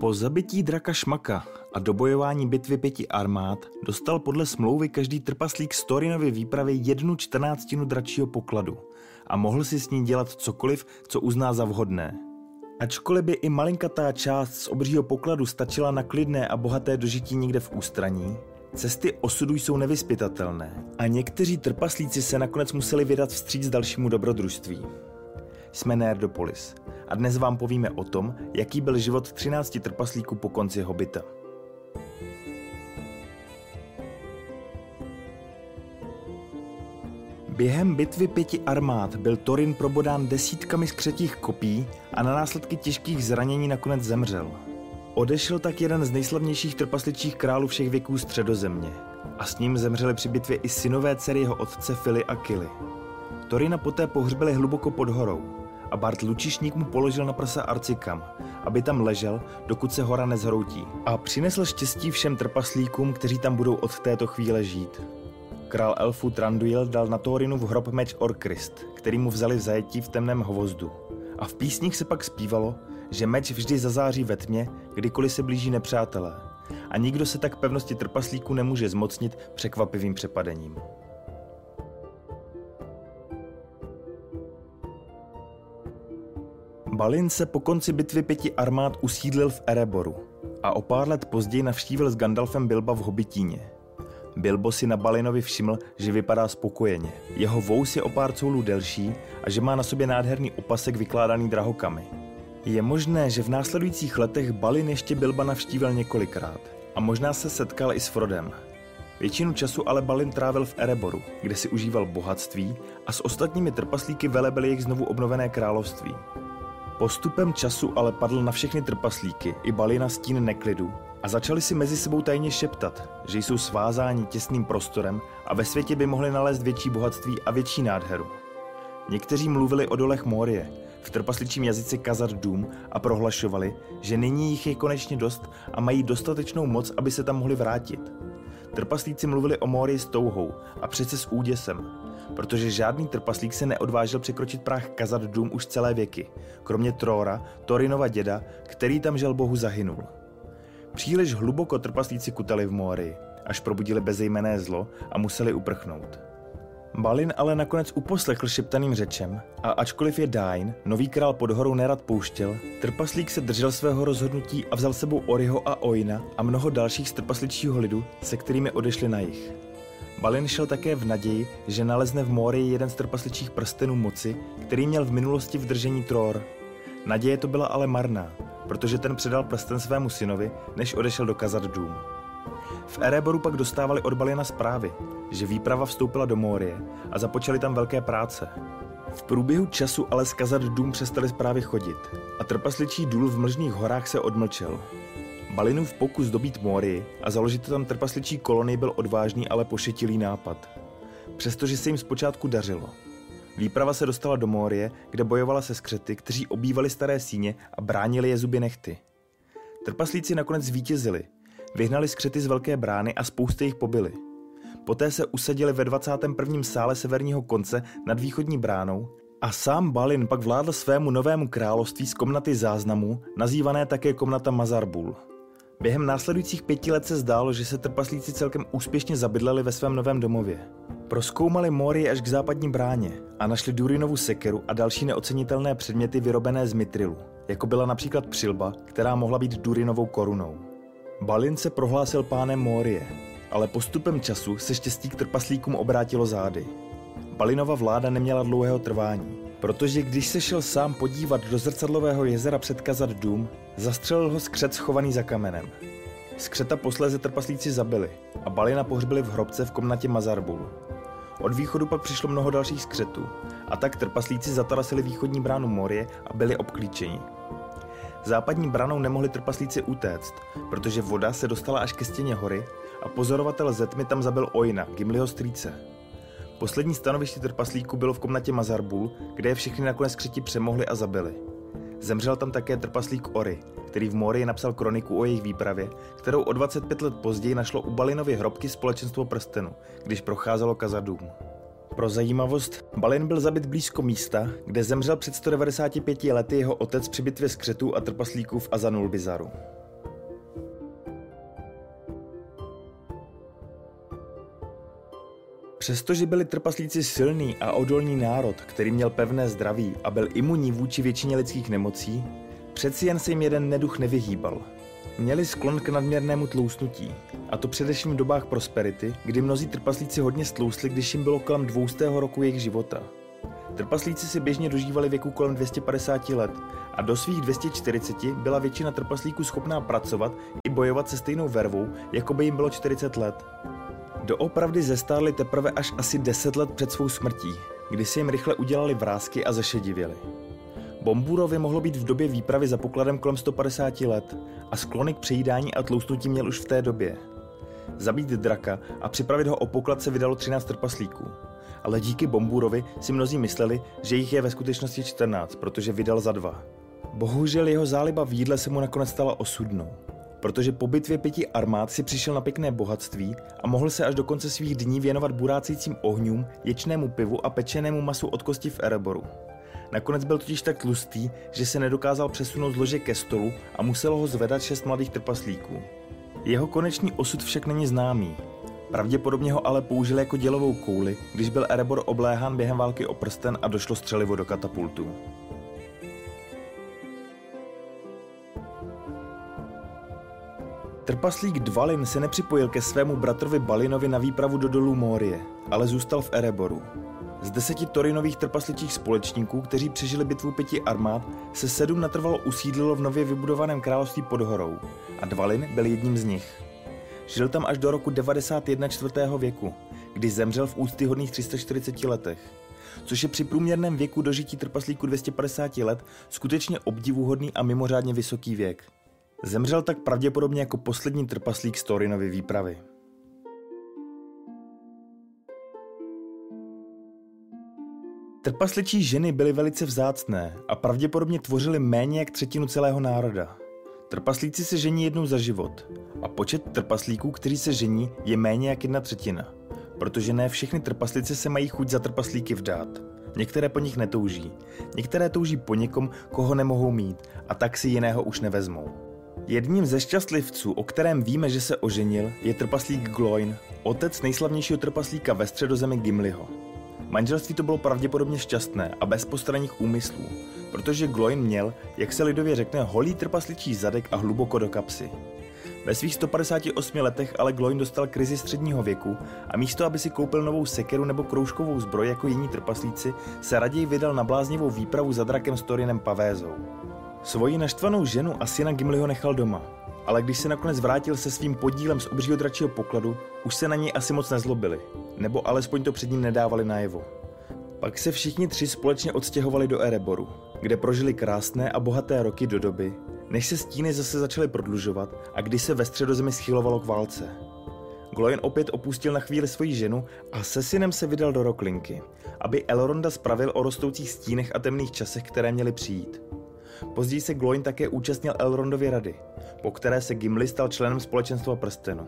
Po zabití draka Šmaka a dobojování bitvy 5 armád dostal podle smlouvy každý trpaslík z Thorinovy výpravy 1/14 dračího pokladu a mohl si s ní dělat cokoliv, co uzná za vhodné. Ačkoliv by i malinkatá část z obřího pokladu stačila na klidné a bohaté dožití někde v ústraní, cesty osudu jsou nevyzpytatelné a někteří trpaslíci se nakonec museli vydat vstříc dalšímu dobrodružství. Jsme Nerdopolis a dnes vám povíme o tom, jaký byl život 13 trpaslíků po konci Hobita. Během bitvy 5 armád byl Thorin probodán desítkami skřetích kopí a na následky těžkých zranění nakonec zemřel. Odešel tak jeden z nejslavnějších trpasličích králů všech věků Středozemě a s ním zemřeli při bitvě i synové dcery jeho otce Fili a Kili. Thorina poté pohřbili hluboko pod horou a Bart Lučišník mu položil na prsa arcikam, aby tam ležel, dokud se hora nezhroutí, a přinesl štěstí všem trpaslíkům, kteří tam budou od této chvíle žít. Král elfů Tranduil dal na Thorinu v hrob meč Orkrist, který mu vzali v zajetí v temném hvozdu. A v písních se pak zpívalo, že meč vždy zazáří ve tmě, kdykoliv se blíží nepřátelé, a nikdo se tak pevnosti trpaslíků nemůže zmocnit překvapivým přepadením. Balin se po konci bitvy 5 armád usídlil v Ereboru a o pár let později navštívil s Gandalfem Bilba v Hobitíně. Bilbo si na Balinovi všiml, že vypadá spokojeně. Jeho vous je o pár coulů delší a že má na sobě nádherný opasek vykládaný drahokamy. Je možné, že v následujících letech Balin ještě Bilba navštívil několikrát a možná se setkal i s Frodem. Většinu času ale Balin trávil v Ereboru, kde si užíval bohatství a s ostatními trpaslíky velebil jejich znovu obnovené království. Postupem času ale padl na všechny trpaslíky i Balina stín neklidu a začali si mezi sebou tajně šeptat, že jsou svázáni těsným prostorem a ve světě by mohli nalézt větší bohatství a větší nádheru. Někteří mluvili o dolech Mórie, v trpasličím jazyce Khazad-dûm, a prohlašovali, že nyní jich je konečně dost a mají dostatečnou moc, aby se tam mohli vrátit. Trpaslíci mluvili o Mórii s touhou a přece s úděsem, protože žádný trpaslík se neodvážil překročit práh Khazad-dûm už celé věky, kromě Tróra, Thorinova děda, který tam želbohu zahynul. Příliš hluboko trpaslíci kutali v Mórii, až probudili bezejmenné zlo a museli uprchnout. Balin ale nakonec uposlechl šeptaným řečem a ačkoliv je Dain, nový král pod horou, nerad pouštěl, trpaslík se držel svého rozhodnutí a vzal sebou Oriho a Oina a mnoho dalších z trpasličího lidu, se kterými odešli na jih. Balin šel také v naději, že nalezne v Mórii jeden z trpasličích prstenů moci, který měl v minulosti v držení Tror. Naděje to byla ale marná, protože ten předal prsten svému synovi, než odešel do Khazad-dûm. V Ereboru pak dostávali od Balina zprávy, že výprava vstoupila do Mórie a započaly tam velké práce. V průběhu času ale z Khazad-dûm přestali zprávy chodit a trpasličí důl v Mlžných horách se odmlčel. Balinův pokus dobít Mórii a založit tam trpasličí kolonii byl odvážný, ale pošetilý nápad. Přestože se jim zpočátku dařilo. Výprava se dostala do Mórie, kde bojovala se skřety, kteří obývali staré síně a bránili je zuby nehty. Trpaslíci nakonec zvítězili, vyhnali skřety z velké brány a spousty jich pobili. Poté se usadili ve 21. sále severního konce nad východní bránou a sám Balin pak vládl svému novému království z komnaty záznamů, nazývané také komnata Mazarbul. Během následujících 5 let se zdálo, že se trpaslíci celkem úspěšně zabydleli ve svém novém domově. Prozkoumali Mórii až k západní bráně a našli Durinovu sekeru a další neocenitelné předměty vyrobené z mitrilu, jako byla například přilba, která mohla být Durinovou korunou. Balin se prohlásil pánem Mórie, ale postupem času se štěstí k trpaslíkům obrátilo zády. Balinova vláda neměla dlouhého trvání, protože když se šel sám podívat do zrcadlového jezera před Khazad-dûm, zastřelil ho skřet schovaný za kamenem. Skřeta posléze trpaslíci zabili a Balina pohřbili v hrobce v komnatě Mazarbul. Od východu pak přišlo mnoho dalších skřetů a tak trpaslíci zatarasili východní bránu Mórie a byli obklíčeni. Západní branou nemohli trpaslíci utéct, protože voda se dostala až ke stěně hory a pozorovatel ze tmy tam zabil Oina, Gimliho strýce. Poslední stanoviště trpaslíků bylo v komnatě Mazarbul, kde je všechny nakonec skřeti přemohli a zabili. Zemřel tam také trpaslík Ori, který v Mórii napsal kroniku o jejich výpravě, kterou o 25 let později našlo u Balinovy hrobky společenstvo prstenu, když procházelo Khazad-dûm. Pro zajímavost, Balin byl zabit blízko místa, kde zemřel před 195 lety jeho otec při bitvě skřetů a trpaslíků v Azanulbizaru. Přestože byli trpaslíci silný a odolný národ, který měl pevné zdraví a byl imunní vůči většině lidských nemocí, přeci jen se jim jeden neduch nevyhýbal. Měli sklon k nadměrnému tloustnutí, a to především v dobách prosperity, kdy mnozí trpaslíci hodně stloustli, když jim bylo kolem 200. roku jejich života. Trpaslíci se běžně dožívali věku kolem 250 let a do svých 240 byla většina trpaslíků schopná pracovat i bojovat se stejnou vervou, jako by jim bylo 40 let. Doopravdy zestárli teprve až asi 10 let před svou smrtí, kdy se jim rychle udělali vrásky a zašedivěli. Bombuorovi mohlo být v době výpravy za pokladem kolem 150 let a sklony k přejídání a tloustnutí měl už v té době. Zabít draka a připravit ho o poklad se vydalo 13 trpaslíků. Ale díky Bombuorovi si mnozí mysleli, že jich je ve skutečnosti 14, protože vydal za 2. Bohužel jeho záliba v jídle se mu nakonec stala osudnou, protože po bitvě 5 armád si přišel na pěkné bohatství a mohl se až do konce svých dní věnovat burácejícím ohňům, ječnému pivu a pečenému masu od kosti v Ereboru. Nakonec byl totiž tak tlustý, že se nedokázal přesunout z lože ke stolu a muselo ho zvedat 6 mladých trpaslíků. Jeho konečný osud však není známý. Pravděpodobně ho ale použil jako dělovou kouli, když byl Erebor obléhán během války o prsten a došlo střelivo do katapultu. Trpaslík Dvalin se nepřipojil ke svému bratrovi Balinovi na výpravu do dolů Mórie, ale zůstal v Ereboru. Z 10 Torinových trpasličích společníků, kteří přežili bitvu 5 armád, se 7 natrvalo usídlilo v nově vybudovaném království pod horou a Dvalin byl jedním z nich. Žil tam až do roku 91 4. věku, kdy zemřel v úctyhodných 340 letech, což je při průměrném věku dožití trpaslíku 250 let skutečně obdivuhodný a mimořádně vysoký věk. Zemřel tak pravděpodobně jako poslední trpaslík z Thorinovy výpravy. Trpasličí ženy byly velice vzácné a pravděpodobně tvořily méně jak 1/3 celého národa. Trpaslíci se žení jednou za život a počet trpaslíků, kteří se žení, je méně jak 1/3, protože ne všechny trpaslice se mají chuť za trpaslíky vdát. Některé po nich netouží, některé touží po někom, koho nemohou mít a tak si jiného už nevezmou. Jedním ze šťastlivců, o kterém víme, že se oženil, je trpaslík Gloin, otec nejslavnějšího trpaslíka ve středozemi Gimliho. Manželství to bylo pravděpodobně šťastné a bez postranních úmyslů, protože Gloin měl, jak se lidově řekne, holý trpasličí zadek a hluboko do kapsy. Ve svých 158 letech ale Gloin dostal krizi středního věku a místo, aby si koupil novou sekeru nebo kroužkovou zbroj jako jiní trpaslíci, se raději vydal na bláznivou výpravu za drakem s Torinem Pavézou. Svoji naštvanou ženu a syna Gimliho nechal doma, ale když se nakonec vrátil se svým podílem z obřího dračího pokladu, už se na něj asi moc nezlobili, nebo alespoň to před ním nedávali najevo. Pak se všichni 3 společně odstěhovali do Ereboru, kde prožili krásné a bohaté roky do doby, než se stíny zase začaly prodlužovat a kdy se ve středozemi schylovalo k válce. Gloin opět opustil na chvíli svoji ženu a se synem se vydal do Roklinky, aby Elronda spravil o rostoucích stínech a temných časech, které měly přijít. Později se Gloin také účastnil Elrondovy rady, po které se Gimli stal členem společenstva prstenu.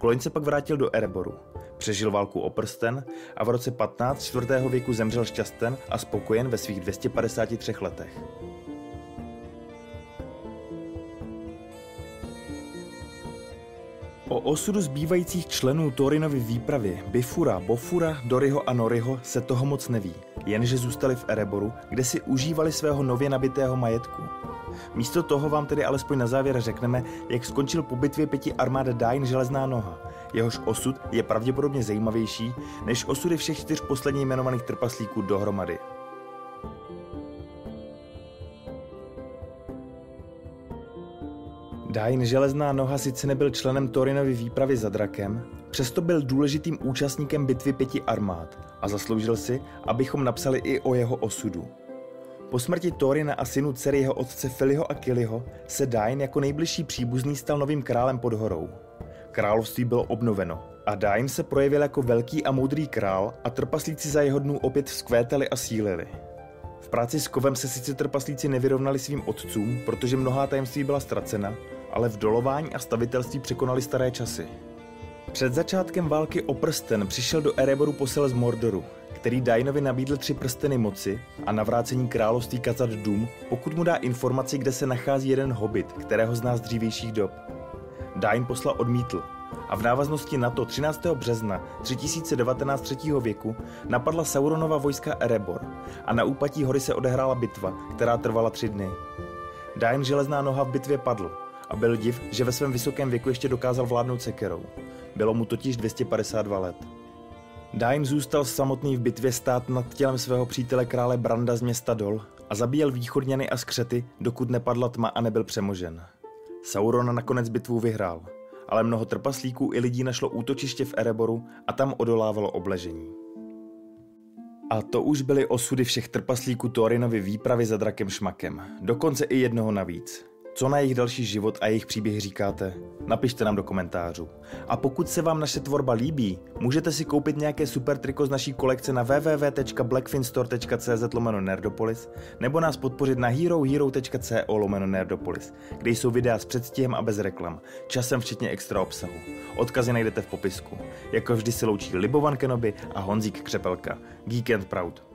Gloin se pak vrátil do Ereboru, přežil válku o prsten a v roce 15 4. věku zemřel šťasten a spokojen ve svých 253 letech. O osudu zbývajících členů Thorinovy výpravy Bifura, Bofura, Doriho a Noriho se toho moc neví, jenže zůstali v Ereboru, kde si užívali svého nově nabitého majetku. Místo toho vám tedy alespoň na závěr řekneme, jak skončil po bitvě 5 armád Dain železná noha. Jehož osud je pravděpodobně zajímavější než osudy všech 4 posledně jmenovaných trpaslíků dohromady. Dain železná noha sice nebyl členem Thorinovy výpravy za drakem, přesto byl důležitým účastníkem bitvy 5 armád a zasloužil si, abychom napsali i o jeho osudu. Po smrti Thorina a synu dcery jeho otce Filiho a Kiliho se Dain jako nejbližší příbuzný stal novým králem pod horou. Království bylo obnoveno a Dain se projevil jako velký a moudrý král a trpaslíci za jeho dnů opět vzkvétali a sílili. V práci s kovem se sice trpaslíci nevyrovnali svým otcům, protože mnohá tajemství byla ztracena, ale v dolování a stavitelství překonali staré časy. Před začátkem války o prsten přišel do Ereboru posel z Mordoru, který Dainovi nabídl 3 prsteny moci a navrácení království Khazad-dûm, pokud mu dá informaci, kde se nachází jeden hobit, kterého zná z dřívějších dob. Dain posla odmítl a v návaznosti na to 13. března 3019 3. věku napadla Sauronova vojska Erebor a na úpatí hory se odehrála bitva, která trvala 3 dny. Dain železná noha v bitvě padl a byl div, že ve svém vysokém věku ještě dokázal vládnout sekerou. Bylo mu totiž 252 let. Dain zůstal samotný v bitvě stát nad tělem svého přítele krále Branda z města Dol a zabíjel východňany a skřety, dokud nepadla tma a nebyl přemožen. Sauron nakonec bitvu vyhrál, ale mnoho trpaslíků i lidí našlo útočiště v Ereboru a tam odolávalo obležení. A to už byly osudy všech trpaslíků Thorinovy výpravy za drakem Šmakem, dokonce i jednoho navíc. Co na jejich další život a jejich příběh říkáte? Napište nám do komentářů. A pokud se vám naše tvorba líbí, můžete si koupit nějaké super triko z naší kolekce na www.blackfinstore.cz/nerdopolis nebo nás podpořit na herohero.co/nerdopolis, kde jsou videa s předstihem a bez reklam, časem včetně extra obsahu. Odkazy najdete v popisku. Jako vždy se loučí Libovan Kenobi a Honzík Křepelka. Geek and Proud.